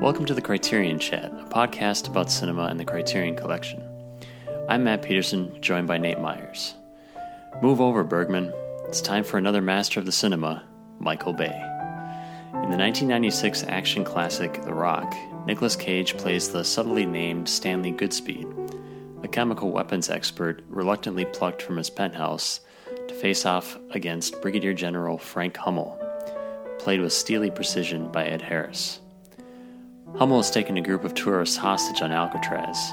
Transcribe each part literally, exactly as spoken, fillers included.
Welcome to the Criterion Chat, a podcast about cinema and the Criterion Collection. I'm Matt Peterson, joined by Nate Myers. Move over, Bergman. It's time for another master of the cinema, Michael Bay. In the nineteen ninety-six action classic The Rock, Nicolas Cage plays the subtly named Stanley Goodspeed, a chemical weapons expert reluctantly plucked from his penthouse to face off against Brigadier General Frank Hummel, played with steely precision by Ed Harris. Hummel has taken a group of tourists hostage on Alcatraz,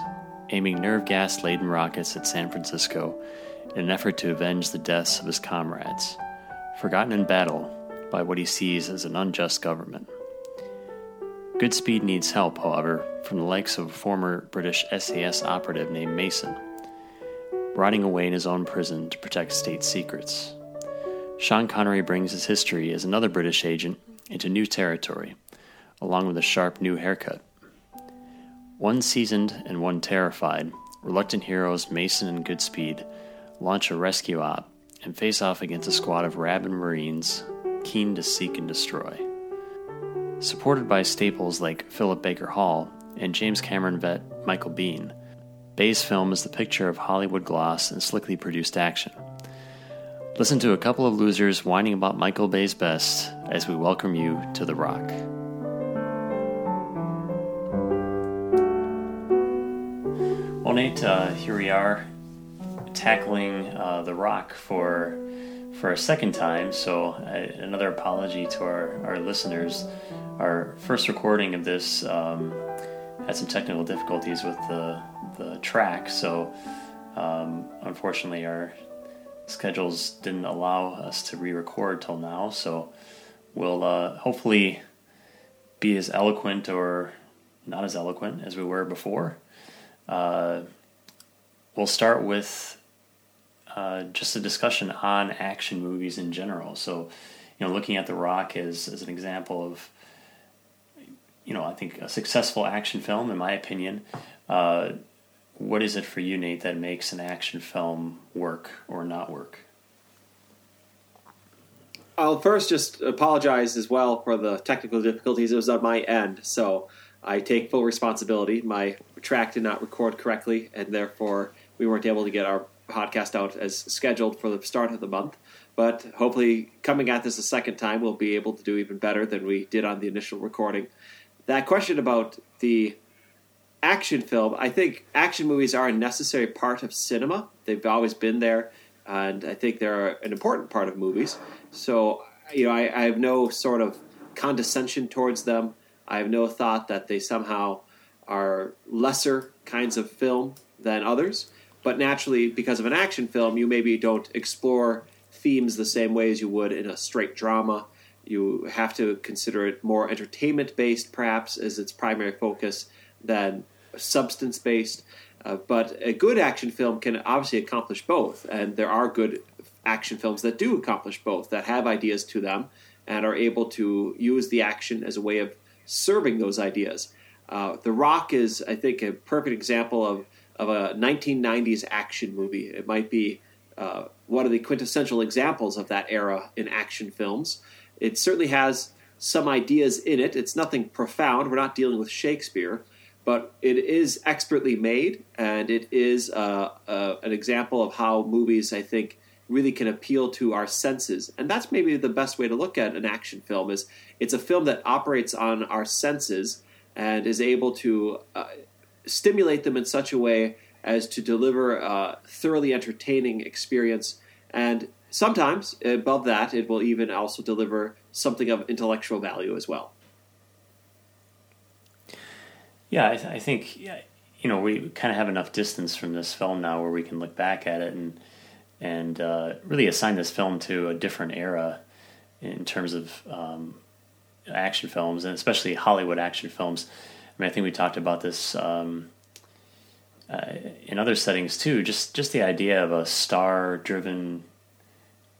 aiming nerve gas-laden rockets at San Francisco in an effort to avenge the deaths of his comrades, forgotten in battle by what he sees as an unjust government. Goodspeed needs help, however, from the likes of a former British S A S operative named Mason, rotting away in his own prison to protect state secrets. Sean Connery brings his history as another British agent into new territory, along with a sharp new haircut. One seasoned and one terrified, reluctant heroes Mason and Goodspeed launch a rescue op and face off against a squad of rabid Marines keen to seek and destroy. Supported by staples like Philip Baker Hall and James Cameron vet Michael Biehn, Bay's film is the picture of Hollywood gloss and slickly produced action. Listen to a couple of losers whining about Michael Bay's best as we welcome you to The Rock. Well, Nate, uh, here we are tackling uh, The Rock for for a second time, so I, another apology to our, our listeners. Our first recording of this um, had some technical difficulties with the, the track, so um, unfortunately our schedules didn't allow us to re-record till now, so we'll uh, hopefully be as eloquent or not as eloquent as we were before. Uh, we'll start with uh, just a discussion on action movies in general. So, you know, looking at The Rock as, as an example of, you know, I think a successful action film, in my opinion. Uh, what is it for you, Nate, that makes an action film work or not work? I'll first just apologize as well for the technical difficulties. It was on my end, so I take full responsibility. My track did not record correctly, and therefore we weren't able to get our podcast out as scheduled for the start of the month. But hopefully coming at this a second time, we'll be able to do even better than we did on the initial recording. That question about the action film, I think action movies are a necessary part of cinema. They've always been there, and I think they're an important part of movies. So, you know, I, I have no sort of condescension towards them. I have no thought that they somehow are lesser kinds of film than others. But naturally, because of an action film, you maybe don't explore themes the same way as you would in a straight drama. You have to consider it more entertainment-based, perhaps, as its primary focus than substance-based. Uh, but a good action film can obviously accomplish both, and there are good action films that do accomplish both, that have ideas to them, and are able to use the action as a way of serving those ideas. Uh, The Rock is, I think, a perfect example of, of a nineteen nineties action movie. It might be uh, one of the quintessential examples of that era in action films. It certainly has some ideas in it. It's nothing profound. We're not dealing with Shakespeare, but it is expertly made, and it is uh, uh, an example of how movies, I think, really can appeal to our senses. And that's maybe the best way to look at an action film is it's a film that operates on our senses and is able to uh, stimulate them in such a way as to deliver a thoroughly entertaining experience. And sometimes, above that, it will even also deliver something of intellectual value as well. Yeah, I, th- I think, you know, we kind of have enough distance from this film now where we can look back at it and and uh, really assign this film to a different era in terms of um, action films, and especially Hollywood action films. I mean, I think we talked about this um, uh, in other settings too, just, just the idea of a star-driven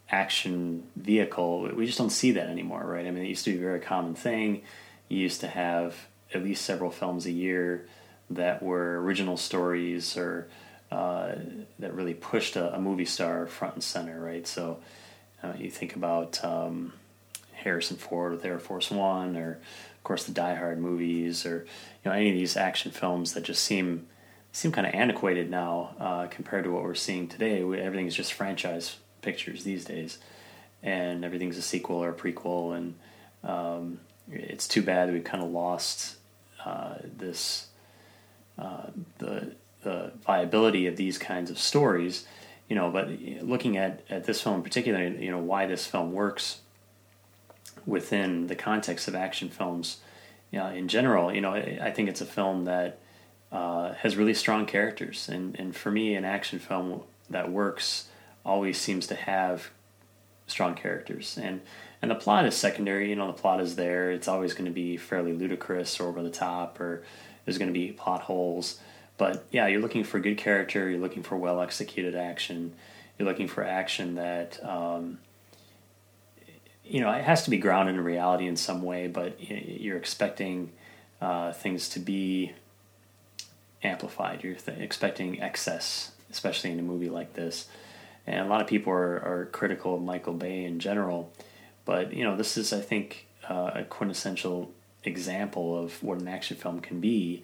action vehicle. We just don't see that anymore, right? I mean, it used to be a very common thing. You used to have at least several films a year that were original stories or Uh, that really pushed a, a movie star front and center, right? So uh, you think about um, Harrison Ford with Air Force One, or of course the Die Hard movies, or you know any of these action films that just seem seem kind of antiquated now uh, compared to what we're seeing today. We, everything's just franchise pictures these days, and everything's a sequel or a prequel, and um, it's too bad that we've kind of lost uh, this uh, the the viability of these kinds of stories. You know, but looking at, at this film in particular, you know, why this film works within the context of action films, you know, in general, you know, I think it's a film that uh, has really strong characters. And, and for me, an action film that works always seems to have strong characters. And, and the plot is secondary, you know, the plot is there. It's always going to be fairly ludicrous or over the top, or there's going to be plot holes. But yeah, you're looking for good character, you're looking for well-executed action, you're looking for action that, um, you know, it has to be grounded in reality in some way, but you're expecting uh, things to be amplified. You're th- expecting excess, especially in a movie like this. And a lot of people are, are critical of Michael Bay in general, but, you know, this is, I think, uh, a quintessential example of what an action film can be.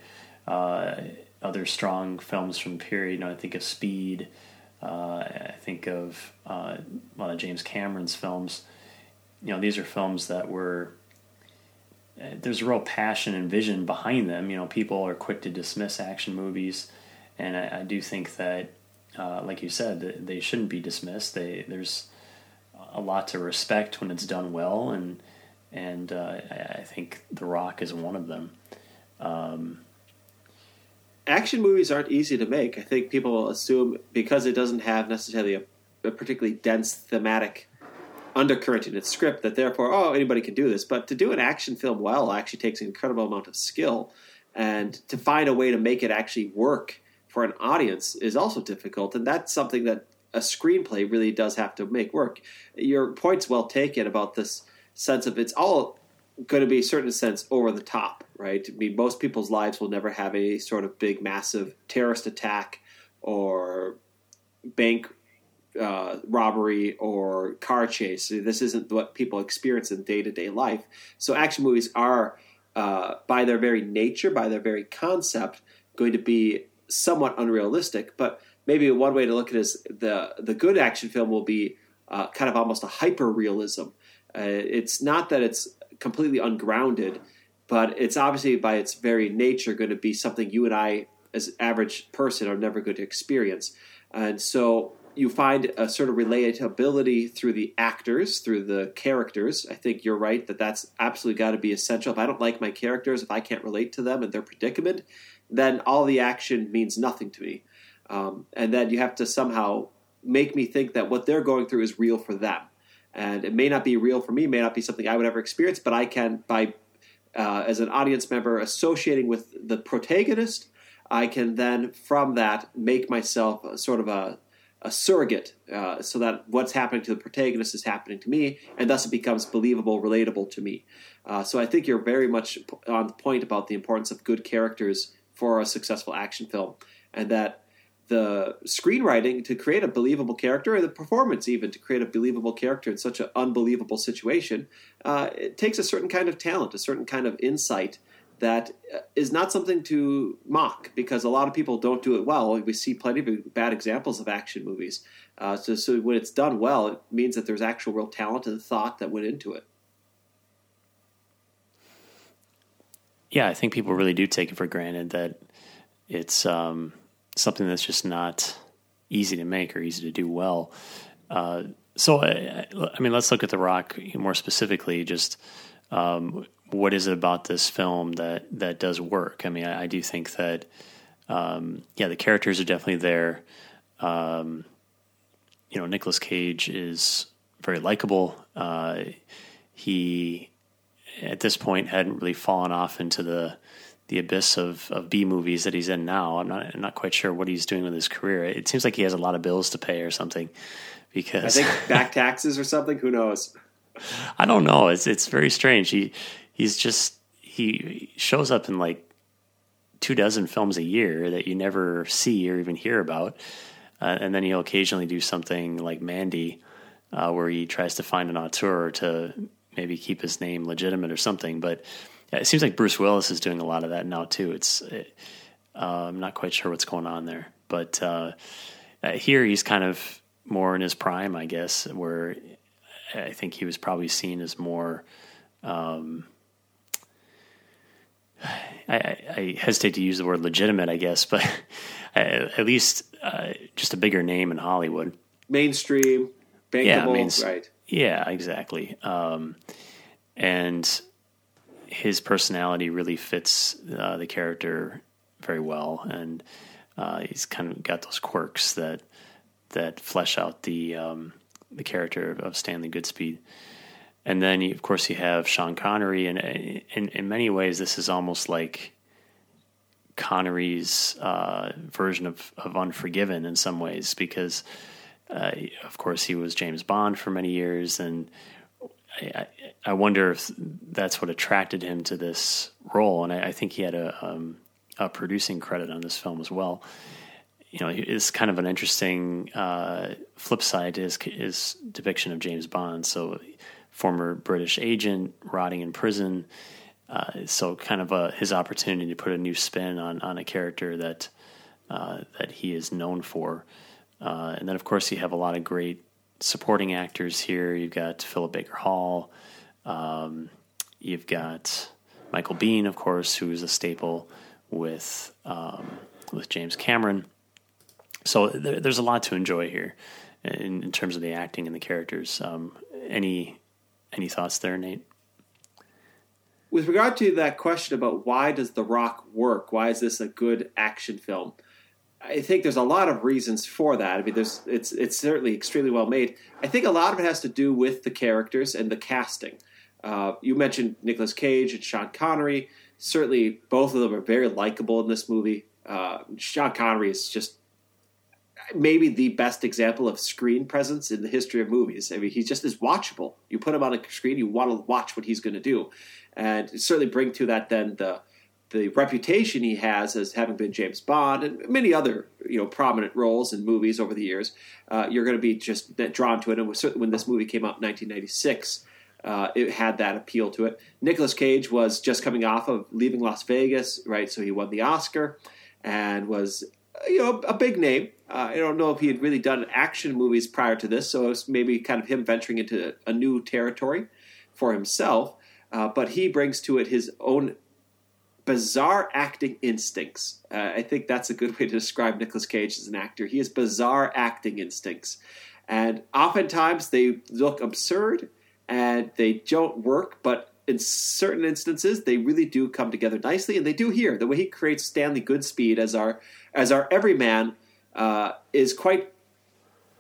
Uh, other strong films from the period, you know, I think of Speed, uh, I think of uh, a lot of James Cameron's films. You know, these are films that were, uh, there's a real passion and vision behind them. You know, people are quick to dismiss action movies, and I, I do think that, uh, like you said, they shouldn't be dismissed. They There's a lot to respect when it's done well, and, and uh, I think The Rock is one of them. Um Action movies aren't easy to make. I think people assume because it doesn't have necessarily a, a particularly dense thematic undercurrent in its script that therefore, oh, anybody can do this. But to do an action film well actually takes an incredible amount of skill. And to find a way to make it actually work for an audience is also difficult. And that's something that a screenplay really does have to make work. Your point's well taken about this sense of it's all going to be, a certain sense, over the top, right? I mean, most people's lives will never have a sort of big, massive terrorist attack or bank uh, robbery or car chase. This isn't what people experience in day-to-day life. So action movies are, uh, by their very nature, by their very concept, going to be somewhat unrealistic. But maybe one way to look at it is the, the good action film will be uh, kind of almost a hyper-realism. Uh, it's not that it's completely ungrounded, but it's obviously by its very nature going to be something you and I as an average person are never going to experience. And so you find a sort of relatability through the actors, through the characters. I think you're right that that's absolutely got to be essential. If I don't like my characters, if I can't relate to them and their predicament, then all the action means nothing to me. Um, and then you have to somehow make me think that what they're going through is real for them. And it may not be real for me, may not be something I would ever experience, but I can, by uh, as an audience member associating with the protagonist, I can then from that make myself a, sort of a, a surrogate uh, so that what's happening to the protagonist is happening to me, and thus it becomes believable, relatable to me. Uh, so I think you're very much on point about the importance of good characters for a successful action film, and that the screenwriting to create a believable character, or the performance even to create a believable character in such an unbelievable situation, uh, it takes a certain kind of talent, a certain kind of insight that is not something to mock, because a lot of people don't do it well. We see plenty of bad examples of action movies. Uh, so, so when it's done well, it means that there's actual real talent and thought that went into it. Yeah, I think people really do take it for granted that it's um something that's just not easy to make or easy to do well. Uh, so, I, I mean, let's look at The Rock more specifically. Just um, what is it about this film that, that does work? I mean, I, I do think that, um, yeah, the characters are definitely there. Um, you know, Nicolas Cage is very likable. Uh, he, at this point, hadn't really fallen off into the the abyss of, of B movies that he's in now. I'm not I'm not quite sure what he's doing with his career. It seems like he has a lot of bills to pay or something, because I think back taxes or something. Who knows? I don't know. It's it's very strange. He he's just he shows up in like two dozen films a year that you never see or even hear about, uh, and then he'll occasionally do something like Mandy, uh, where he tries to find an auteur to maybe keep his name legitimate or something. But it seems like Bruce Willis is doing a lot of that now too. It's it, uh, I'm not quite sure what's going on there, but uh, here he's kind of more in his prime, I guess, where I think he was probably seen as more. Um, I, I hesitate to use the word legitimate, I guess, but at least uh, just a bigger name in Hollywood. Mainstream, bankable, yeah, mains- right. Yeah, exactly. Um, and his personality really fits uh, the character very well. And uh, he's kind of got those quirks that that flesh out the um, the character of Stanley Goodspeed. And then, you, of course, you have Sean Connery, and in in many ways, this is almost like Connery's uh, version of, of Unforgiven in some ways, because, uh, of course, he was James Bond for many years, and I, I wonder if that's what attracted him to this role. And I, I think he had a, um, a producing credit on this film as well. You know, it's kind of an interesting uh, flip side to his, his depiction of James Bond. So. Former British agent rotting in prison. Uh, so kind of a, his opportunity to put a new spin on, on a character that, uh, that he is known for. Uh, and then of course you have a lot of great supporting actors here. You've got Philip Baker Hall. Um, you've got Michael Biehn, of course, who is a staple with, um, with James Cameron. So there, there's a lot to enjoy here in, in terms of the acting and the characters. Um, any, Any thoughts there, Nate? With regard to that question about why does The Rock work? Why is this a good action film? I think there's a lot of reasons for that. I mean, there's it's it's certainly extremely well made. I think a lot of it has to do with the characters and the casting. Uh, you mentioned Nicolas Cage and Sean Connery. Certainly, both of them are very likable in this movie. Uh, Sean Connery is just maybe the best example of screen presence in the history of movies. I mean, he just is watchable. You put him on a screen, you want to watch what he's going to do. And certainly bring to that then the the reputation he has as having been James Bond and many other, you know, prominent roles in movies over the years. Uh, you're going to be just drawn to it. And certainly when this movie came out in nineteen ninety-six, uh, it had that appeal to it. Nicolas Cage was just coming off of Leaving Las Vegas, right? So he won the Oscar and was, you know, a big name. Uh, I don't know if he had really done action movies prior to this, so it was maybe kind of him venturing into a new territory for himself. Uh, but he brings to it his own bizarre acting instincts. Uh, I think that's a good way to describe Nicolas Cage as an actor. He has bizarre acting instincts. And oftentimes they look absurd and they don't work, but in certain instances, they really do come together nicely, and they do here. The way he creates Stanley Goodspeed as our as our everyman uh, is quite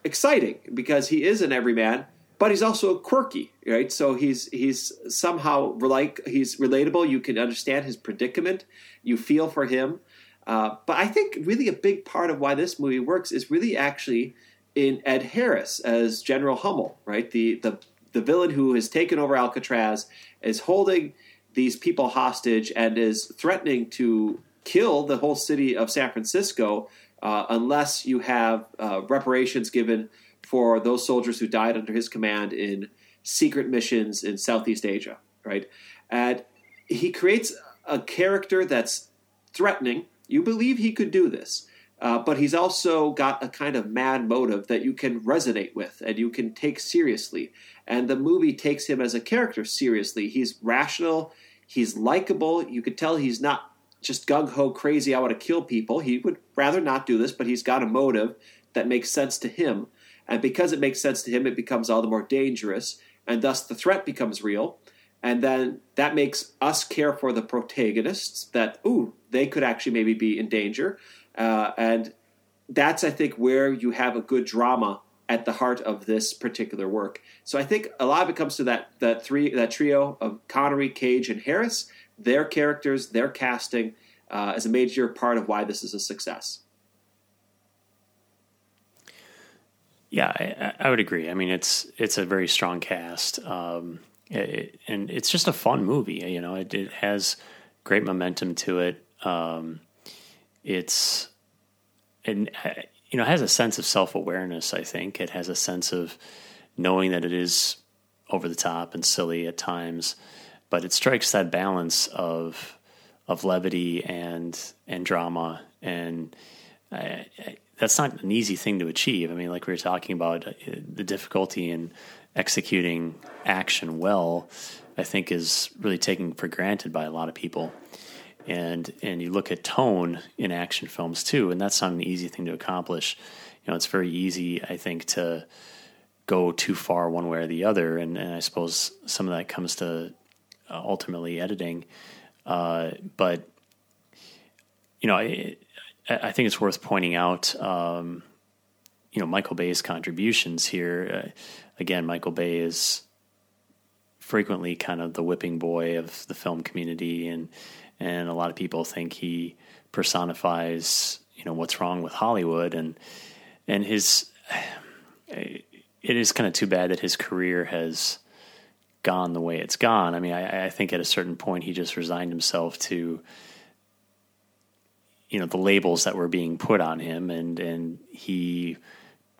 exciting because he is an everyman, but he's also quirky, right? So he's he's somehow like he's relatable. You can understand his predicament. You feel for him. Uh, but I think really a big part of why this movie works is really actually in Ed Harris as General Hummel, right? The the The villain who has taken over Alcatraz is holding these people hostage and is threatening to kill the whole city of San Francisco uh, unless you have uh, reparations given for those soldiers who died under his command in secret missions in Southeast Asia, right? And he creates a character that's threatening. You believe he could do this. Uh, but he's also got a kind of mad motive that you can resonate with and you can take seriously. And the movie takes him as a character seriously. He's rational. He's likable. You could tell he's not just gung-ho crazy, I want to kill people. He would rather not do this, but he's got a motive that makes sense to him. And because it makes sense to him, it becomes all the more dangerous. And thus the threat becomes real. And then that makes us care for the protagonists that, ooh, they could actually maybe be in danger. Uh, and that's, I think, where you have a good drama at the heart of this particular work. So I think a lot of it comes to that that three that trio of Connery, Cage, and Harris. Their characters, their casting, uh, is a major part of why this is a success. Yeah, I, I would agree. I mean, it's it's a very strong cast, um, it, and it's just a fun movie. You know, it, it has great momentum to it. Um, It's, and you know, it has a sense of self-awareness, I think. It has a sense of knowing that it is over the top and silly at times, but it strikes that balance of of levity and and drama, and I, I, that's not an easy thing to achieve. I mean, like we were talking about, the difficulty in executing action well, I think, is really taken for granted by a lot of people. And and you look at tone in action films too, and that's not an easy thing to accomplish. You know, it's very easy, I think, to go too far one way or the other, and, and I suppose some of that comes to uh, ultimately editing. Uh, but you know, I I think it's worth pointing out, um, you know, Michael Bay's contributions here. Uh, again, Michael Bay is frequently kind of the whipping boy of the film community, and and a lot of people think he personifies, you know, what's wrong with Hollywood, and and his. It is kind of too bad that his career has gone the way it's gone. I mean, I, I think at a certain point he just resigned himself to, you know, the labels that were being put on him, and and he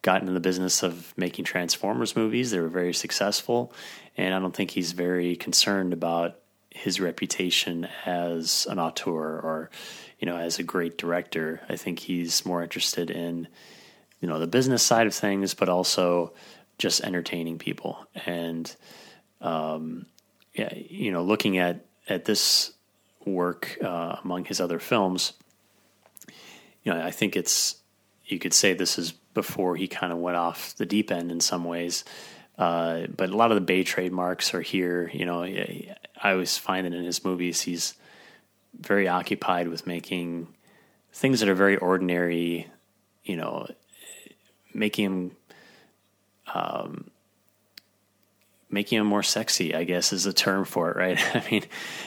got into the business of making Transformers movies. They were very successful, and I don't think he's very concerned about his reputation as an auteur or, you know, as a great director. I think he's more interested in, you know, the business side of things, but also just entertaining people. And, um, yeah, you know, looking at, at this work, uh, among his other films, you know, I think it's, you could say this is before he kind of went off the deep end in some ways. Uh, but a lot of the Bay trademarks are here. You know, I always find that in his movies, he's very occupied with making things that are very ordinary, you know, making him, um, making him more sexy, I guess, is the term for it, right? I mean,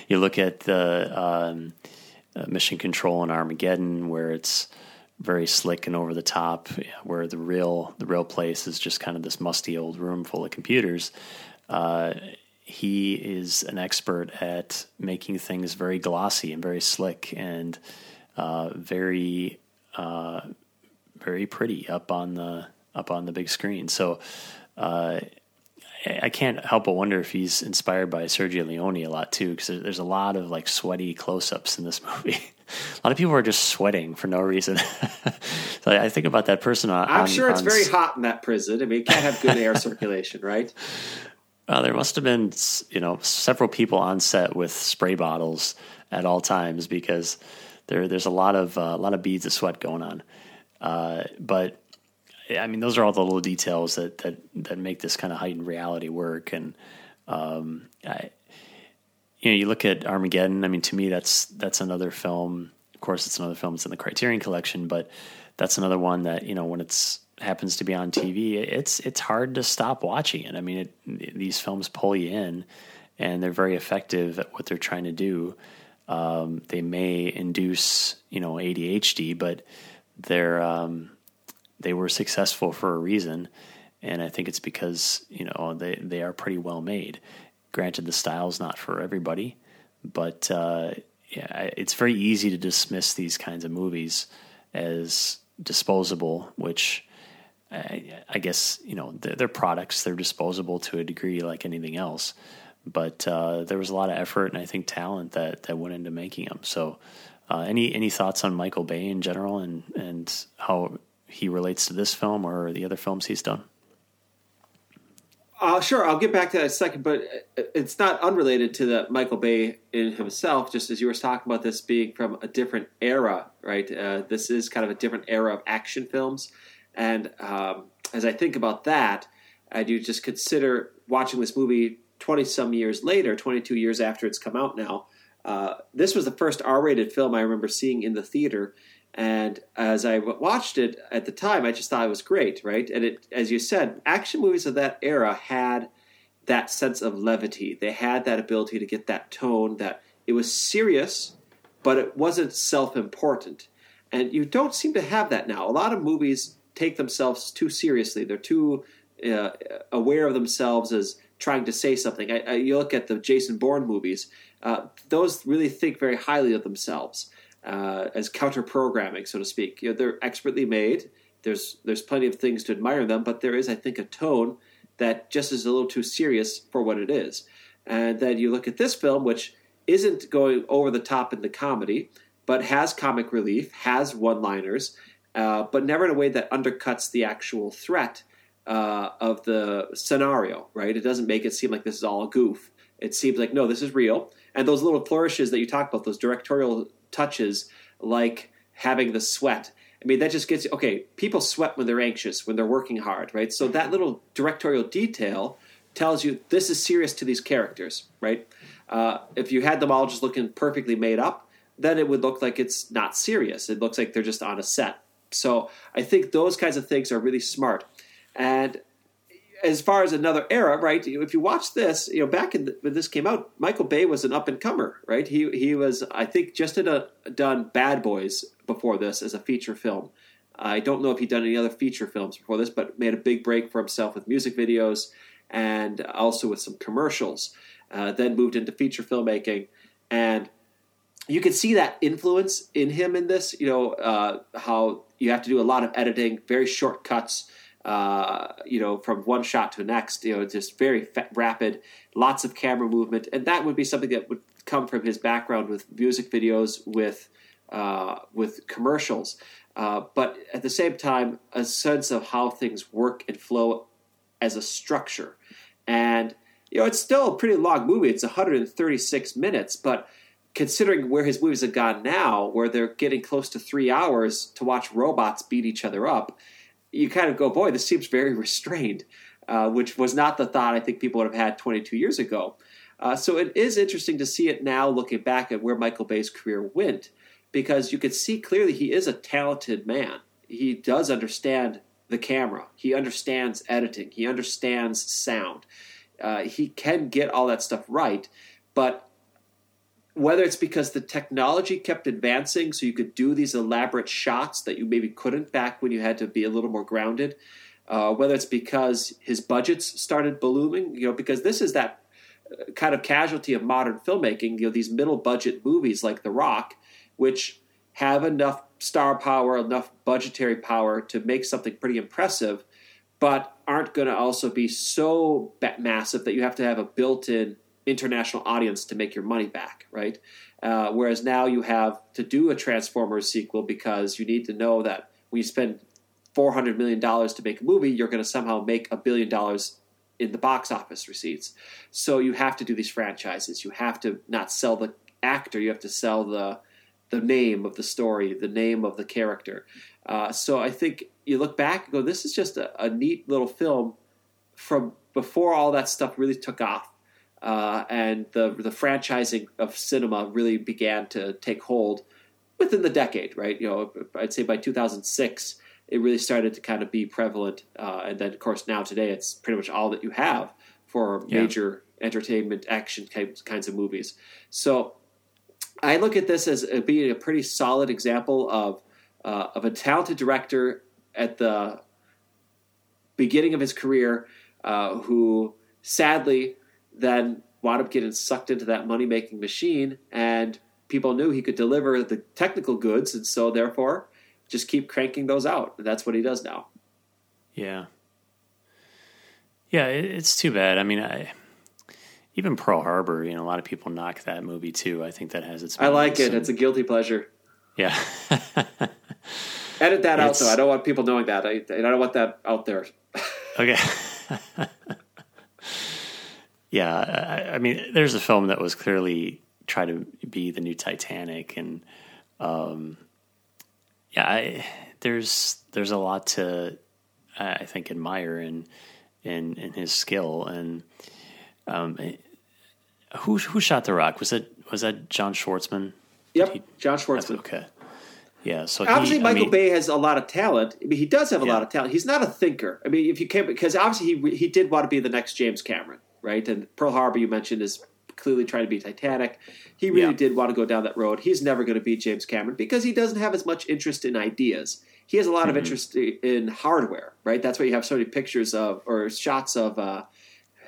you look at the um, uh, Mission Control and Armageddon, where it's very slick and over the top, where the real the real place is just kind of this musty old room full of computers. Uh, he is an expert at making things very glossy and very slick and uh, very uh, very pretty up on the up on the big screen. So uh, I can't help but wonder if he's inspired by Sergio Leone a lot too, because there's a lot of like sweaty close-ups in this movie. A lot of people are just sweating for no reason. So I think about that person. On, I'm on, sure it's on... very hot in that prison. I mean, you can't have good air circulation, right? Uh, there must have been, you know, several people on set with spray bottles at all times, because there there's a lot of uh, a lot of beads of sweat going on. Uh, but I mean, those are all the little details that that that make this kind of heightened reality work. And um, I. You know, you look at Armageddon. I mean, to me, that's that's another film. Of course, it's another film. It's in the Criterion Collection, but that's another one that, you know, when it's happens to be on T V, it's it's hard to stop watching it. I mean, it, it, these films pull you in, and they're very effective at what they're trying to do. Um, they may induce, you know, A D H D, but they're um, they were successful for a reason, and I think it's because, you know, they they are pretty well made. Granted, the style's not for everybody, but uh, yeah, it's very easy to dismiss these kinds of movies as disposable, which I, I guess, you know, they're, they're products. They're disposable to a degree like anything else. But uh, there was a lot of effort and I think talent that, that went into making them. So uh, any any thoughts on Michael Bay in general and, and how he relates to this film or the other films he's done? Uh, sure, I'll get back to that in a second, but it's not unrelated to the Michael Bay in himself, just as you were talking about this being from a different era, right? Uh, this is kind of a different era of action films, and um, as I think about that, I do just consider watching this movie twenty-some years later, twenty-two years after it's come out now. Uh, this was the first R-rated film I remember seeing in the theater, and as I watched it at the time, I just thought it was great, right? And it, as you said, action movies of that era had that sense of levity. They had that ability to get that tone that it was serious, but it wasn't self-important. And you don't seem to have that now. A lot of movies take themselves too seriously. They're too uh, aware of themselves as trying to say something. I, I, you look at the Jason Bourne movies. Uh, those really think very highly of themselves. Uh, as counter-programming, so to speak. You know, they're expertly made. There's there's plenty of things to admire them, but there is, I think, a tone that just is a little too serious for what it is. And then you look at this film, which isn't going over the top in the comedy, but has comic relief, has one-liners, uh, but never in a way that undercuts the actual threat uh, of the scenario, right? It doesn't make it seem like this is all a goof. It seems like, no, this is real. And those little flourishes that you talk about, those directorial touches, like having the sweat. I mean, that just gets, okay, people sweat when they're anxious, when they're working hard, right? So that little directorial detail tells you this is serious to these characters, right? Uh, if you had them all just looking perfectly made up, then it would look like it's not serious. It looks like they're just on a set. So I think those kinds of things are really smart. And as far as another era, right, if you watch this, you know, back in the, when this came out, Michael Bay was an up-and-comer, right? He he was, I think, just had a, done Bad Boys before this as a feature film. I don't know if he'd done any other feature films before this, but made a big break for himself with music videos and also with some commercials. Uh, then moved into feature filmmaking. And you could see that influence in him in this, you know, uh, how you have to do a lot of editing, very short cuts, Uh, you know, from one shot to the next, you know, just very fa- rapid, lots of camera movement. And that would be something that would come from his background with music videos, with uh, with commercials. Uh, but at the same time, a sense of how things work and flow as a structure. And, you know, it's still a pretty long movie. It's one hundred thirty-six minutes, but considering where his movies have gone now, where they're getting close to three hours to watch robots beat each other up, you kind of go, boy, this seems very restrained, uh, which was not the thought I think people would have had twenty-two years ago. Uh, so it is interesting to see it now looking back at where Michael Bay's career went, because you could see clearly he is a talented man. He does understand the camera. He understands editing. He understands sound. Uh, he can get all that stuff right, but whether it's because the technology kept advancing so you could do these elaborate shots that you maybe couldn't back when you had to be a little more grounded, uh, whether it's because his budgets started ballooning, you know, because this is that kind of casualty of modern filmmaking, you know, these middle budget movies like The Rock, which have enough star power, enough budgetary power to make something pretty impressive, but aren't going to also be so massive that you have to have a built-in international audience to make your money back, right? Uh, whereas now you have to do a Transformers sequel because you need to know that when you spend four hundred million dollars to make a movie, you're going to somehow make a billion dollars in the box office receipts. So you have to do these franchises. You have to not sell the actor. You have to sell the the name of the story, the name of the character. Uh, so I think you look back and go, this is just a, a neat little film from before all that stuff really took off. Uh, and the the franchising of cinema really began to take hold within the decade, right? You know, I'd say by two thousand six, it really started to kind of be prevalent. Uh, and then, of course, now today, it's pretty much all that you have for yeah. major entertainment, action kinds of movies. So I look at this as being a pretty solid example of uh, of a talented director at the beginning of his career uh, who sadly then wound up getting sucked into that money-making machine, and people knew he could deliver the technical goods, and so therefore just keep cranking those out. And that's what he does now. Yeah. Yeah, it's too bad. I mean, I even Pearl Harbor, you know, a lot of people knock that movie too. I think that has its moments. I like it. And it's a guilty pleasure. Yeah. Edit that it's... out, though. I don't want people knowing that. I, I don't want that out there. Okay. Yeah, I, I mean, there's a film that was clearly trying to be the new Titanic, and um, yeah, I, there's there's a lot to I think admire in in, in his skill. And um, who who shot The Rock? Was that was that John Schwartzman? Yep, he, John Schwartzman. Okay, yeah. So obviously, he, Michael I mean, Bay has a lot of talent. I mean, he does have a yeah. lot of talent. He's not a thinker. I mean, if you can't, because obviously he he did want to be the next James Cameron. Right? And Pearl Harbor, you mentioned, is clearly trying to be Titanic. He really yeah. did want to go down that road. He's never going to be James Cameron because he doesn't have as much interest in ideas. He has a lot mm-hmm. of interest in hardware, right? That's why you have so many pictures of or shots of uh,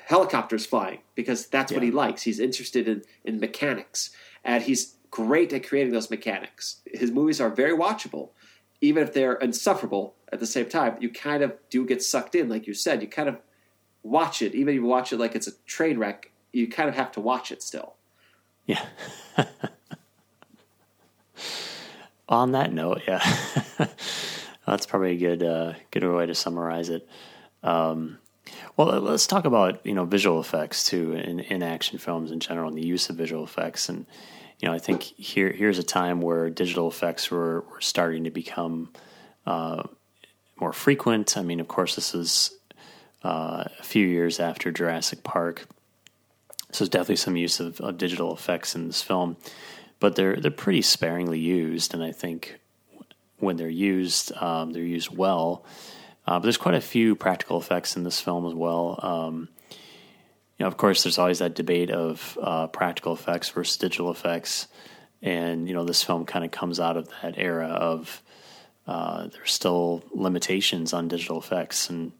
helicopters flying, because that's yeah. what he likes. He's interested in, in mechanics, and he's great at creating those mechanics. His movies are very watchable, even if they're insufferable at the same time. You kind of do get sucked in, like you said. You kind of watch it, even if you watch it like it's a train wreck, you kind of have to watch it still. Yeah. On that note, yeah. That's probably a good uh, good way to summarize it. Um, well, let's talk about, you know, visual effects too in, in action films in general, and the use of visual effects. And, you know, I think here here's a time where digital effects were, were starting to become uh, more frequent. I mean, of course, this is uh, a few years after Jurassic Park, so there's definitely some use of, of digital effects in this film, but they're they're pretty sparingly used, and I think when they're used, um, they're used well. Uh, but there's quite a few practical effects in this film as well. Um, you know, of course, there's always that debate of uh, practical effects versus digital effects, and you know, this film kind of comes out of that era of uh, there's still limitations on digital effects, and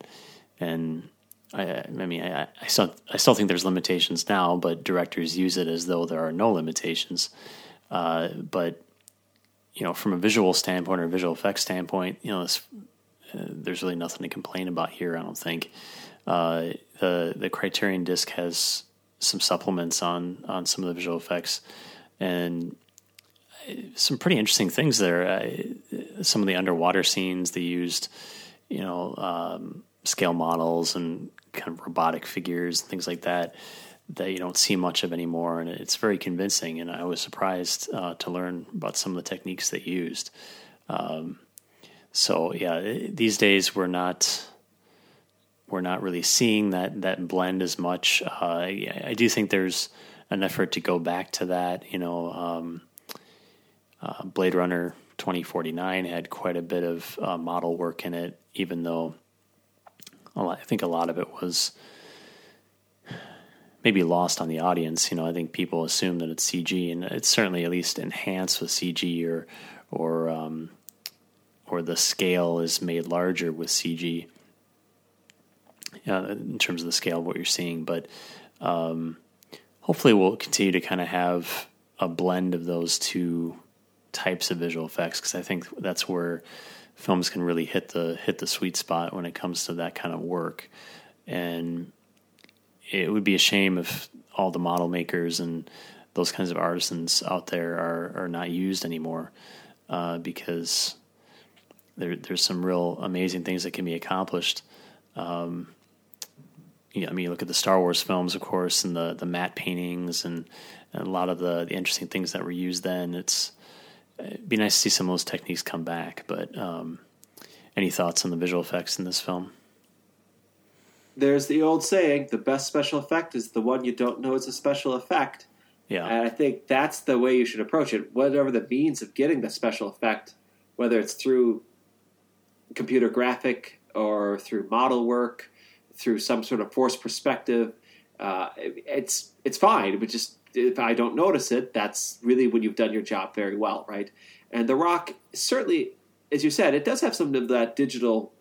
and I, I mean, I, I still I still think there's limitations now, but directors use it as though there are no limitations. Uh, but you know, from a visual standpoint or a visual effects standpoint, you know, this, uh, there's really nothing to complain about here, I don't think. Uh, the the Criterion disc has some supplements on on some of the visual effects, and some pretty interesting things there. Uh, some of the underwater scenes they used, you know, um, scale models and kind of robotic figures and things like that that you don't see much of anymore, and it's very convincing, and I was surprised uh, to learn about some of the techniques they used. Um, so yeah, these days we're not we're not really seeing that that blend as much. Uh, I, I do think there's an effort to go back to that. You know, um, uh, Blade Runner twenty forty-nine had quite a bit of uh, model work in it, even though a lot, I think a lot of it was maybe lost on the audience. You know, I think people assume that it's C G, and it's certainly at least enhanced with C G, or or um, or the scale is made larger with C G uh, in terms of the scale of what you're seeing. But um, hopefully we'll continue to kind of have a blend of those two types of visual effects, because I think that's where films can really hit the hit the sweet spot when it comes to that kind of work. And it would be a shame if all the model makers and those kinds of artisans out there are, are not used anymore, uh, because there, there's some real amazing things that can be accomplished. Um, you know, I mean, you look at the Star Wars films, of course, and the, the matte paintings and, and a lot of the, the interesting things that were used then. It's, it'd be nice to see some of those techniques come back, but um, any thoughts on the visual effects in this film? There's the old saying, the best special effect is the one you don't know is a special effect. Yeah. And I think that's the way you should approach it. Whatever the means of getting the special effect, whether it's through computer graphic or through model work, through some sort of forced perspective, uh, it's it's fine. But just if I don't notice it, that's really when you've done your job very well, right? And The Rock certainly, as you said, it does have some of that digital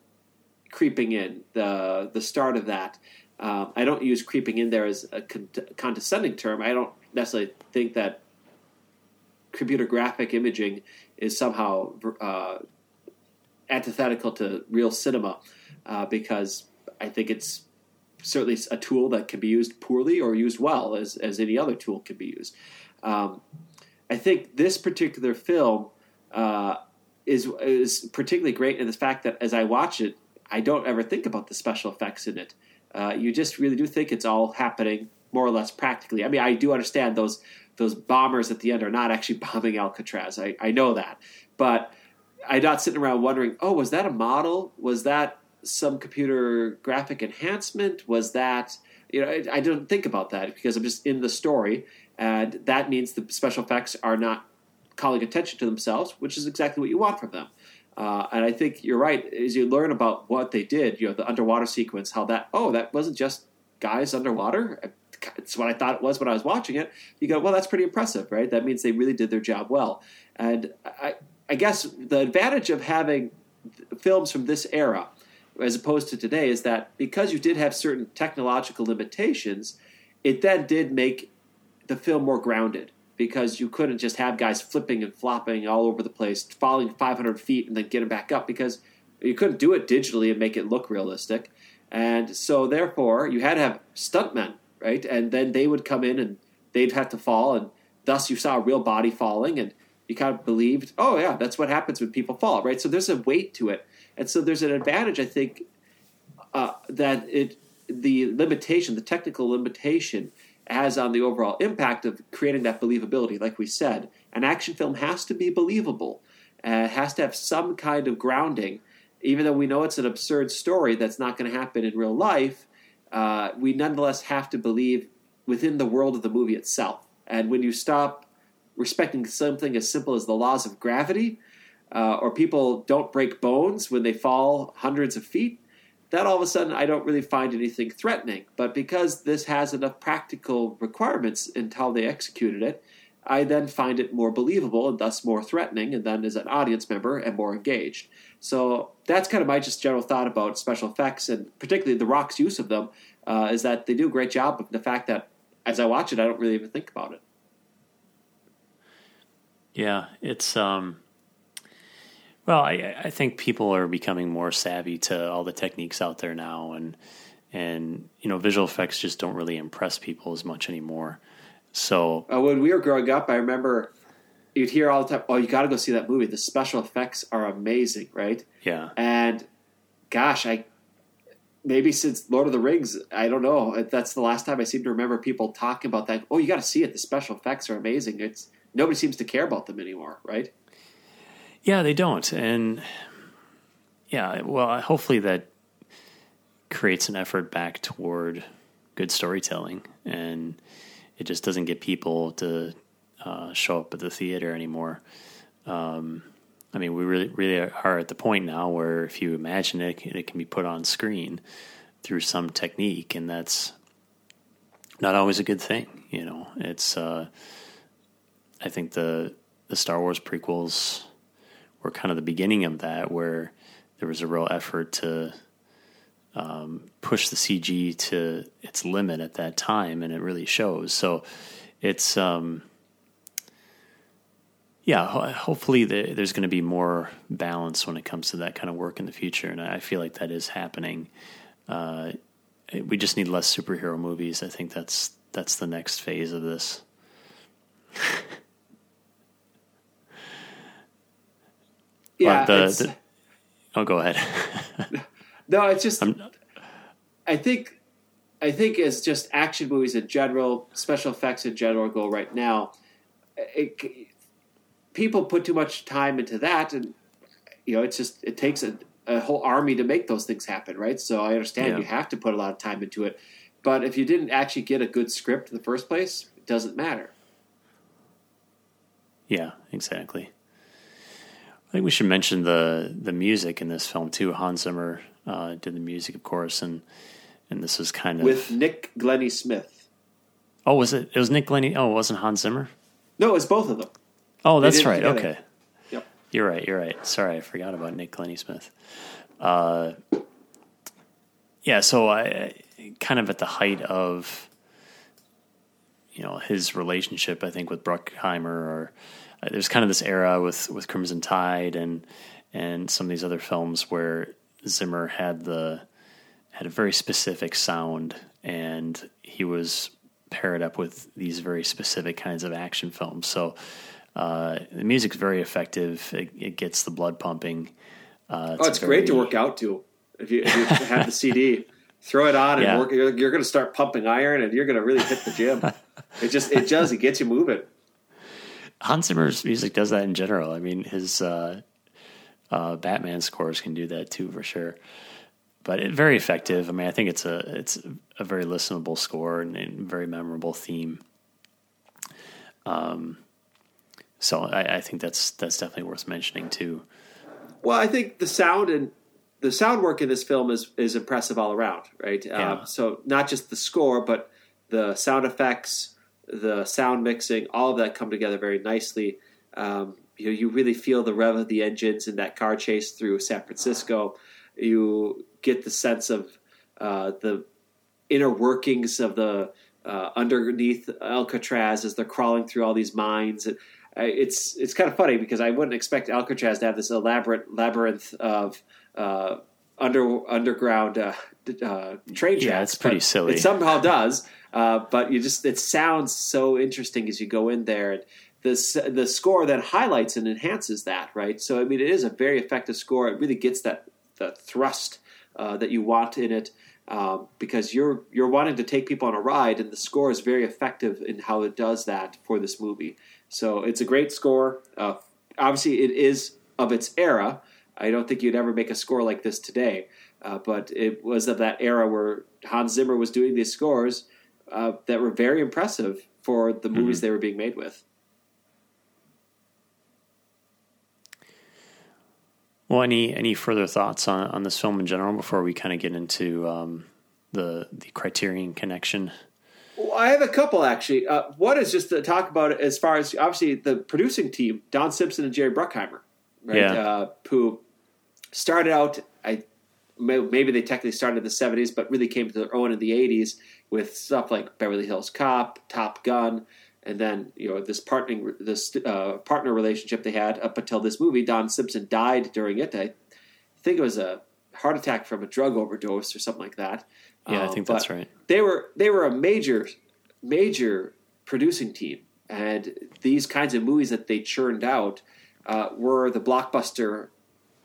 creeping in, the the start of that. Um, I don't use creeping in there as a con- condescending term. I don't necessarily think that computer graphic imaging is somehow uh, antithetical to real cinema, uh, because I think it's certainly a tool that can be used poorly or used well, as, as any other tool can be used. Um, I think this particular film uh, is is particularly great in the fact that as I watch it, I don't ever think about the special effects in it. Uh, you just really do think it's all happening more or less practically. I mean, I do understand those those bombers at the end are not actually bombing Alcatraz. I, I know that. But I'm not sitting around wondering, oh, was that a model? Was that some computer graphic enhancement? Was that, you know, I, I don't think about that because I'm just in the story. And that means the special effects are not calling attention to themselves, which is exactly what you want from them. Uh, and I think you're right. As you learn about what they did, you know, the underwater sequence, how that, oh, that wasn't just guys underwater. It's what I thought it was when I was watching it. You go, well, that's pretty impressive, right? That means they really did their job well. And I, I guess the advantage of having films from this era as opposed to today is that because you did have certain technological limitations, it then did make the film more grounded, because you couldn't just have guys flipping and flopping all over the place, falling five hundred feet and then get them back up, because you couldn't do it digitally and make it look realistic. And so therefore you had to have stuntmen, right? And then they would come in and they'd have to fall, and thus you saw a real body falling, and you kind of believed, oh yeah, that's what happens when people fall, right? So there's a weight to it. And so there's an advantage, I think, uh, that it the limitation, the technical limitation has on the overall impact of creating that believability, like we said. An action film has to be believable. Uh, it has to have some kind of grounding. Even though we know it's an absurd story that's not going to happen in real life, uh, we nonetheless have to believe within the world of the movie itself. And when you stop respecting something as simple as the laws of gravity, uh, or people don't break bones when they fall hundreds of feet, that all of a sudden I don't really find anything threatening. But because this has enough practical requirements in how they executed it, I then find it more believable and thus more threatening, and then as an audience member am more engaged. So that's kind of my just general thought about special effects, and particularly The Rock's use of them, uh, is that they do a great job of the fact that as I watch it, I don't really even think about it. Yeah, it's... um Well, I, I think people are becoming more savvy to all the techniques out there now, and and you know, visual effects just don't really impress people as much anymore. So uh, when we were growing up, I remember you'd hear all the time, "Oh, you got to go see that movie. The special effects are amazing, right?" Yeah. And gosh, I maybe since Lord of the Rings, I don't know. That's the last time I seem to remember people talking about that. Oh, you got to see it. The special effects are amazing. It's nobody seems to care about them anymore, right? Yeah, they don't. And yeah, well, hopefully that creates an effort back toward good storytelling, and it just doesn't get people to uh, show up at the theater anymore. Um, I mean, we really, really are at the point now where if you imagine it, it can be put on screen through some technique, and that's not always a good thing. You know, it's, uh, I think the, the Star Wars prequels were kind of the beginning of that, where there was a real effort to um, push the C G to its limit at that time, and it really shows. So it's, um, yeah, ho- hopefully the, there's going to be more balance when it comes to that kind of work in the future, and I feel like that is happening. Uh, we just need less superhero movies. I think that's that's the next phase of this. Yeah, the, it's, the, oh, go ahead. No, it's just not, I think I think it's just action movies in general, special effects in general go right now. It, people put too much time into that, and you know, it's just it takes a, a whole army to make those things happen, right? So I understand yeah. You have to put a lot of time into it, but if you didn't actually get a good script in the first place, it doesn't matter. Yeah, exactly. I think we should mention the the music in this film too. Hans Zimmer uh, did the music, of course, and and this was kind of with Nick Glennie Smith. Oh, was it? It was Nick Glennie. Oh, it wasn't Hans Zimmer. No, it's both of them. Oh, that's right. Okay, it. Yep. You're right. You're right. Sorry, I forgot about Nick Glennie Smith. Uh, yeah. So I kind of at the height of you know his relationship, I think, with Bruckheimer or. There's kind of this era with, with Crimson Tide and and some of these other films where Zimmer had the had a very specific sound, and he was paired up with these very specific kinds of action films. So uh, the music's very effective. It, it gets the blood pumping. Uh, it's oh, it's very... great to work out to if you, if you have the C D. Throw it on and yeah. work. You're, you're going to start pumping iron, and you're going to really hit the gym. it just it just it gets you moving. Hans Zimmer's music does that in general. I mean, his uh, uh, Batman scores can do that too, for sure. But it's very effective. I mean, I think it's a it's a very listenable score and a very memorable theme. Um, so I, I think that's that's definitely worth mentioning too. Well, I think the sound and the sound work in this film is is impressive all around, right? Yeah. Um, so not just the score, but the sound effects. The sound mixing, all of that come together very nicely. Um, you know, you really feel the rev of the engines in that car chase through San Francisco. You get the sense of uh, the inner workings of the uh, underneath Alcatraz as they're crawling through all these mines. It, it's it's kind of funny because I wouldn't expect Alcatraz to have this elaborate labyrinth of uh, under underground uh, uh, train tracks. Yeah, it's pretty silly. It somehow does, uh, but you just it sounds so interesting as you go in there. And the the score then highlights and enhances that, right? So I mean, it is a very effective score. It really gets that the thrust uh, that you want in it. Um, because you're you're wanting to take people on a ride, and the score is very effective in how it does that for this movie. So it's a great score. Uh, obviously, it is of its era. I don't think you'd ever make a score like this today, uh, but it was of that era where Hans Zimmer was doing these scores uh, that were very impressive for the mm-hmm. movies they were being made with. Well, any any further thoughts on, on this film in general before we kind of get into um, the the Criterion connection? Well, I have a couple, actually. Uh, one is just to talk about it as far as, obviously, the producing team, Don Simpson and Jerry Bruckheimer, right? Yeah. Uh, who started out, I maybe they technically started in the seventies, but really came to their own in the eighties with stuff like Beverly Hills Cop, Top Gun, and then, you know, this partnering, this uh, partner relationship they had up until this movie. Don Simpson died during it. I think it was a heart attack from a drug overdose or something like that. Yeah, um, I think that's right. They were they were a major, major producing team, and these kinds of movies that they churned out uh, were the blockbuster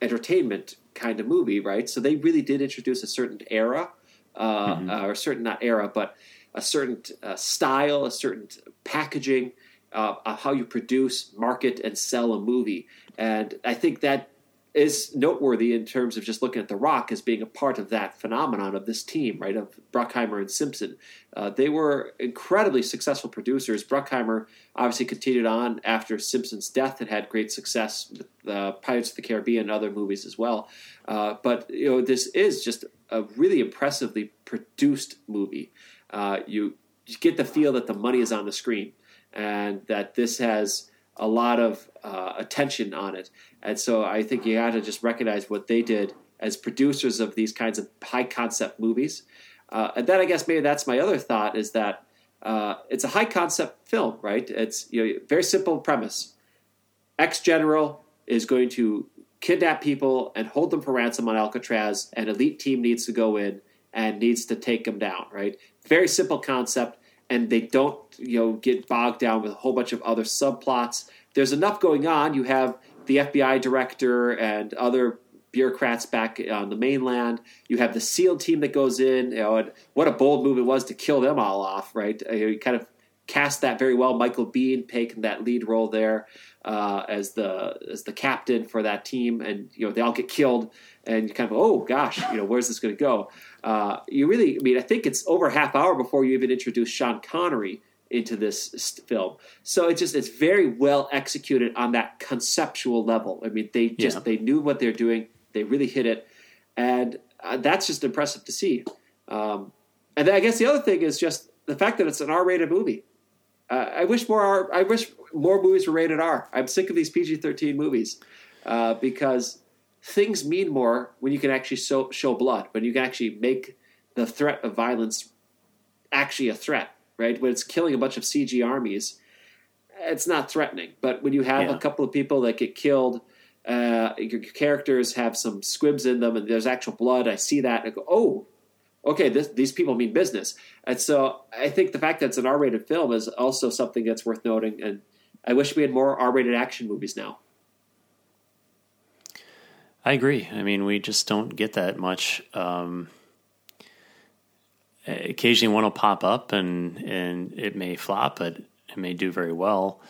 entertainment kind of movie, right? So they really did introduce a certain era, uh, mm-hmm. uh, or certain not era, but a certain uh, style, a certain packaging, uh, of how you produce, market, and sell a movie. And I think that is noteworthy in terms of just looking at The Rock as being a part of that phenomenon of this team, right, of Bruckheimer and Simpson. Uh, they were incredibly successful producers. Bruckheimer obviously continued on after Simpson's death and had great success with uh, Pirates of the Caribbean and other movies as well. Uh, but, you know, this is just a really impressively produced movie. Uh, you, you get the feel that the money is on the screen and that this has a lot of uh, attention on it. And so I think you got to just recognize what they did as producers of these kinds of high-concept movies. Uh, and then I guess maybe that's my other thought is that uh, it's a high-concept film, right? It's, you know, very simple premise. Ex-general is going to kidnap people and hold them for ransom on Alcatraz. An elite team needs to go in and needs to take them down, right? Very simple concept, and they don't, you know, get bogged down with a whole bunch of other subplots. There's enough going on. You have the F B I director and other bureaucrats back on the mainland. You have the SEAL team that goes in. You know, and what a bold move it was to kill them all off, right? You kind of cast that very well. Michael Biehn taking that lead role there uh, as the as the captain for that team, and you know they all get killed. And you kind of, oh, gosh, you know, where's this going to go? Uh, you really, I mean, I think it's over a half hour before you even introduce Sean Connery into this film. So it's just, it's very well executed on that conceptual level. I mean, they just, yeah. they knew what they're doing. They really hit it. And uh, that's just impressive to see. Um, and then I guess the other thing is just the fact that it's an R-rated movie. Uh, I wish more R, I wish more movies were rated R. I'm sick of these P G thirteen movies uh, because... things mean more when you can actually show, show blood, when you can actually make the threat of violence actually a threat, right? When it's killing a bunch of C G armies, it's not threatening. But when you have yeah. a couple of people that get killed, uh, your characters have some squibs in them and there's actual blood, I see that and I go, oh, okay, this, these people mean business. And so I think the fact that it's an R-rated film is also something that's worth noting. And I wish we had more R-rated action movies now. I agree. I mean, we just don't get that much. Um, occasionally one will pop up and, and it may flop, but it may do very well.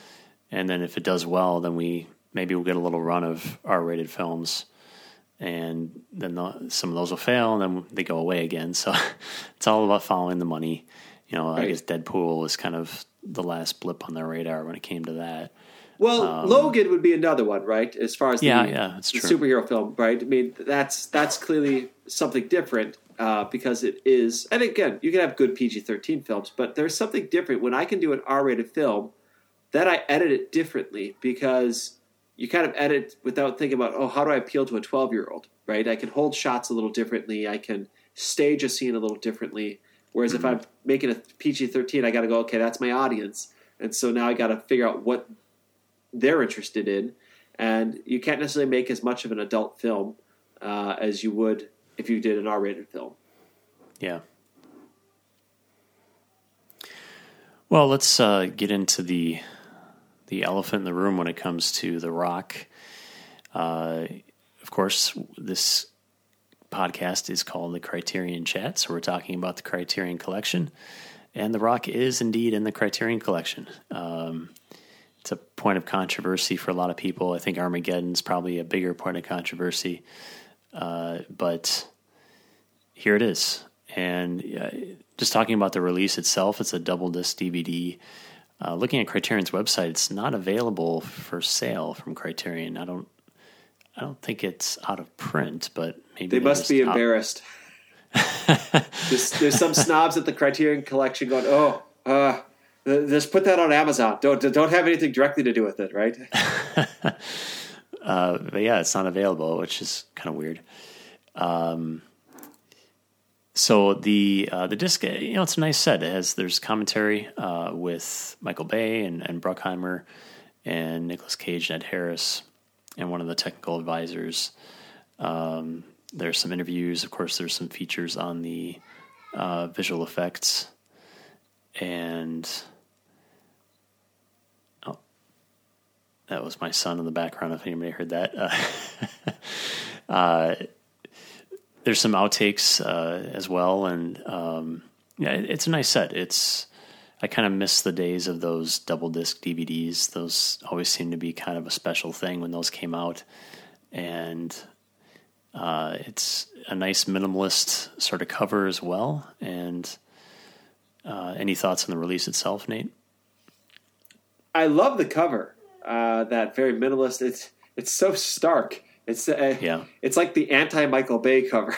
And then if it does well, then we maybe we'll get a little run of R-rated films. And then the, some of those will fail, and then they go away again. So it's all about following the money. You know, right. I guess Deadpool was kind of the last blip on their radar when it came to that. Well, um, Logan would be another one, right? As far as the, yeah, yeah, that's the true. Superhero film, right? I mean, that's that's clearly something different uh, because it is. And again, you can have good P G thirteen films, but there's something different when I can do an R-rated film that I edit it differently because you kind of edit without thinking about, oh, how do I appeal to a twelve-year-old, right? I can hold shots a little differently. I can stage a scene a little differently. Whereas mm-hmm. if I'm making a P G thirteen, I got to go, okay, that's my audience, and so now I got to figure out what they're interested in, and you can't necessarily make as much of an adult film uh, as you would if you did an R-rated film. Yeah. Well, let's uh, get into the the elephant in the room when it comes to The Rock. Uh, of course, this podcast is called the Criterion Chat, so we're talking about the Criterion Collection, and The Rock is indeed in the Criterion Collection. Um, it's a point of controversy for a lot of people. I think Armageddon's probably a bigger point of controversy, uh, but here it is. And uh, just talking about the release itself, it's a double disc D V D. Uh, looking at Criterion's website, it's not available for sale from Criterion. I don't, I don't think it's out of print, but maybe they must be out. Embarrassed. there's, there's some snobs at the Criterion Collection going, "Oh, uh, just put that on Amazon. Don't don't have anything directly to do with it, right?" uh, but yeah, it's not available, which is kind of weird. Um, So the uh, the disc, you know, it's a nice set. It has there's commentary uh, with Michael Bay and, and Bruckheimer and Nicolas Cage and Ed Harris and one of the technical advisors. Um, there's some interviews. Of course, there's some features on the uh, visual effects. And oh, that was my son in the background, if anybody heard that. Uh, uh There's some outtakes uh, as well, and um, yeah, it's a nice set. It's I kind of miss the days of those double disc D V Ds. Those always seemed to be kind of a special thing when those came out, and uh, it's a nice minimalist sort of cover as well. And uh, any thoughts on the release itself, Nate? I love the cover. Uh, that very minimalist. It's it's so stark. It's uh, yeah. It's like the anti-Michael Bay cover.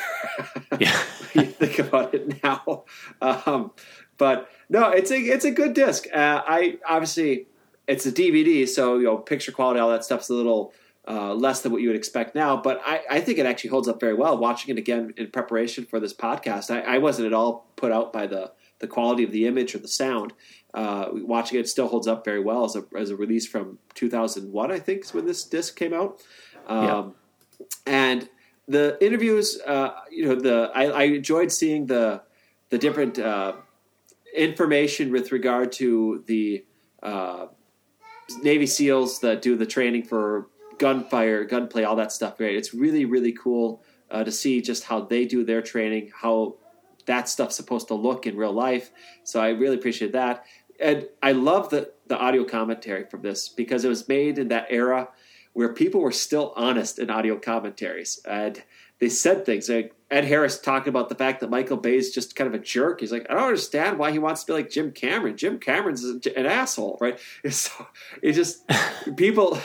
yeah, when you think about it now. Um, but no, it's a it's a good disc. Uh, I obviously it's a D V D, so you know picture quality, all that stuff's a little uh, less than what you would expect now. But I, I think it actually holds up very well. Watching it again in preparation for this podcast, I, I wasn't at all put out by the the quality of the image or the sound. Uh, watching it, it still holds up very well as a as a release from two thousand one, I think, is when this disc came out. Um, yeah. And the interviews, uh, you know, the, I, I enjoyed seeing the, the different, uh, information with regard to the, uh, Navy SEALs that do the training for gunfire, gunplay, all that stuff. Right. It's really, really cool, uh, to see just how they do their training, how that stuff's supposed to look in real life. So I really appreciate that. And I love the, the audio commentary from this because it was made in that era where people were still honest in audio commentaries. And they said things like Ed Harris talking about the fact that Michael Bay's just kind of a jerk. He's like, I don't understand why he wants to be like Jim Cameron. Jim Cameron's an asshole, right? It's so, it just, people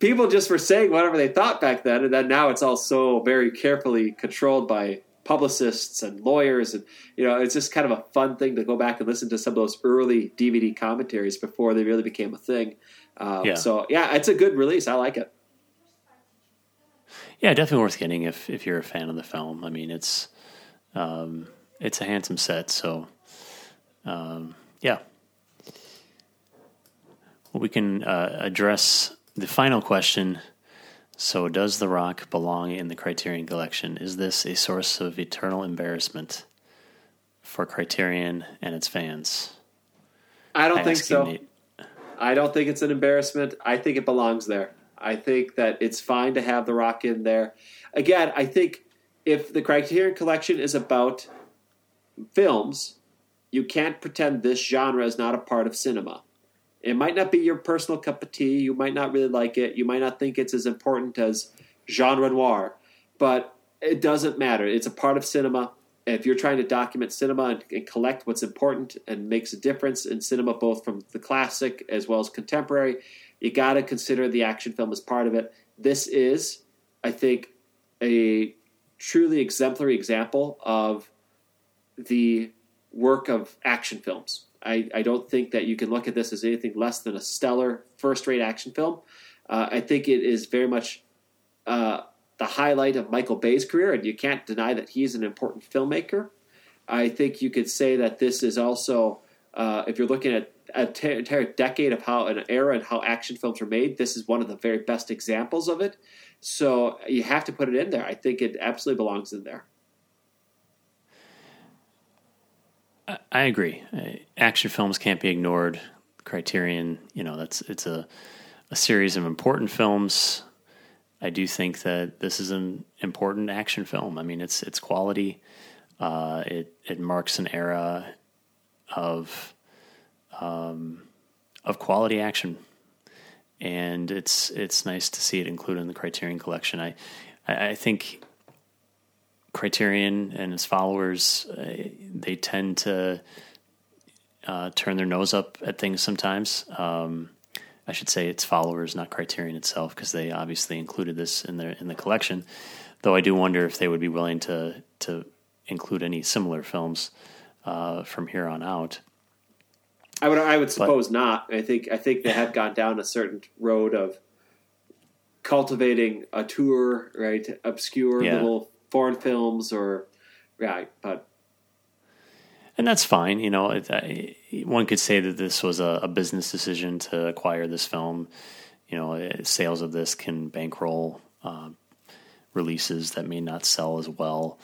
people just were saying whatever they thought back then. And then now it's all so very carefully controlled by publicists and lawyers. And, you know, it's just kind of a fun thing to go back and listen to some of those early D V D commentaries before they really became a thing. Um, yeah. So, yeah, it's a good release. I like it. Yeah, definitely worth getting if, if you're a fan of the film. I mean, it's um, it's a handsome set, so, um, yeah. Well, we can uh, address the final question. So, does The Rock belong in the Criterion Collection? Is this a source of eternal embarrassment for Criterion and its fans? I don't I think so. Nate, I don't think it's an embarrassment. I think it belongs there. I think that it's fine to have The Rock in there. Again, I think if the Criterion Collection is about films, you can't pretend this genre is not a part of cinema. It might not be your personal cup of tea. You might not really like it. You might not think it's as important as genre noir, but it doesn't matter. It's a part of cinema. If you're trying to document cinema and, and collect what's important and makes a difference in cinema, both from the classic as well as contemporary, you got to consider the action film as part of it. This is, I think, a truly exemplary example of the work of action films. I, I don't think that you can look at this as anything less than a stellar first-rate action film. Uh, I think it is very much uh, the highlight of Michael Bay's career, and you can't deny that he's an important filmmaker. I think you could say that this is also, uh, if you're looking at an t- entire decade of how an era and how action films were made, this is one of the very best examples of it. So you have to put it in there. I think it absolutely belongs in there. I, I agree. I, action films can't be ignored. Criterion, you know, that's it's a, a series of important films. I do think that this is an important action film. I mean, it's it's quality. Uh, it it marks an era of um, of quality action, and it's it's nice to see it included in the Criterion Collection. I I, I think Criterion and its followers uh, they tend to uh, turn their nose up at things sometimes. Um, I should say its followers, not Criterion itself, because they obviously included this in their in the collection. Though I do wonder if they would be willing to to include any similar films uh, from here on out. I would I would suppose but, not. I think I think they have gone down a certain road of cultivating auteur, right? Obscure yeah. little foreign films, or yeah, but. And that's fine, you know. It, I, one could say that this was a, a business decision to acquire this film. You know, sales of this can bankroll uh, releases that may not sell as well.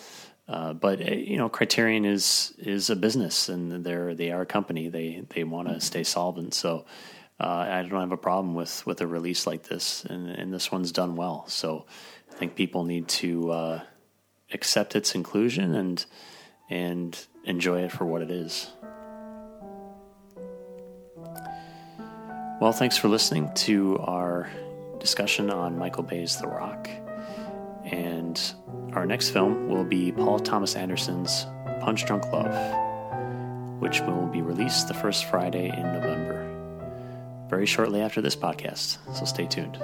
Uh, but you know, Criterion is is a business, and they're they are a company. They they want to mm-hmm. stay solvent, so uh, I don't have a problem with, with a release like this. And, and this one's done well, so I think people need to uh, accept its inclusion and and. enjoy it for what it is. Well, thanks for listening to our discussion on Michael Bay's The Rock. And our next film will be Paul Thomas Anderson's Punch Drunk Love, which will be released the first Friday in November, very shortly after this podcast, so stay tuned.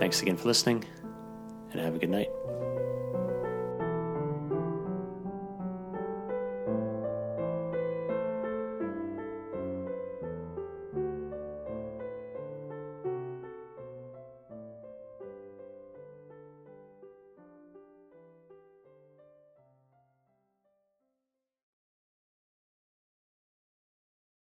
Thanks again for listening, and have a good night.